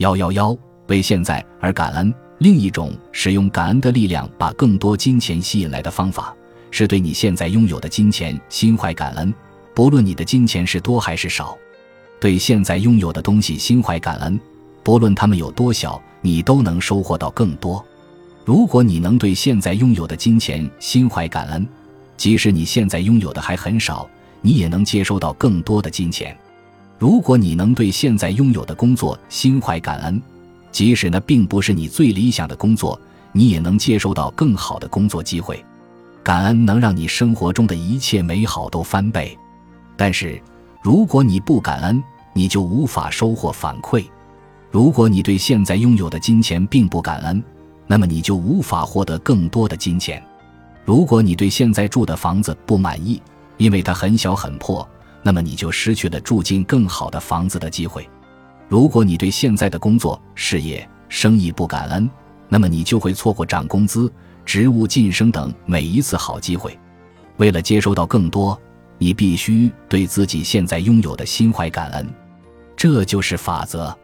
111为现在而感恩。另一种使用感恩的力量把更多金钱吸引来的方法，是对你现在拥有的金钱心怀感恩，不论你的金钱是多还是少。对现在拥有的东西心怀感恩，不论它们有多小，你都能收获到更多。如果你能对现在拥有的金钱心怀感恩，即使你现在拥有的还很少，你也能接收到更多的金钱。如果你能对现在拥有的工作心怀感恩，即使那并不是你最理想的工作，你也能接受到更好的工作机会。感恩能让你生活中的一切美好都翻倍。但是，如果你不感恩，你就无法收获反馈。如果你对现在拥有的金钱并不感恩，那么你就无法获得更多的金钱。如果你对现在住的房子不满意，因为它很小很破，那么你就失去了住进更好的房子的机会。如果你对现在的工作、事业、生意不感恩，那么你就会错过涨工资、职务晋升等每一次好机会。为了接收到更多，你必须对自己现在拥有的心怀感恩。这就是法则。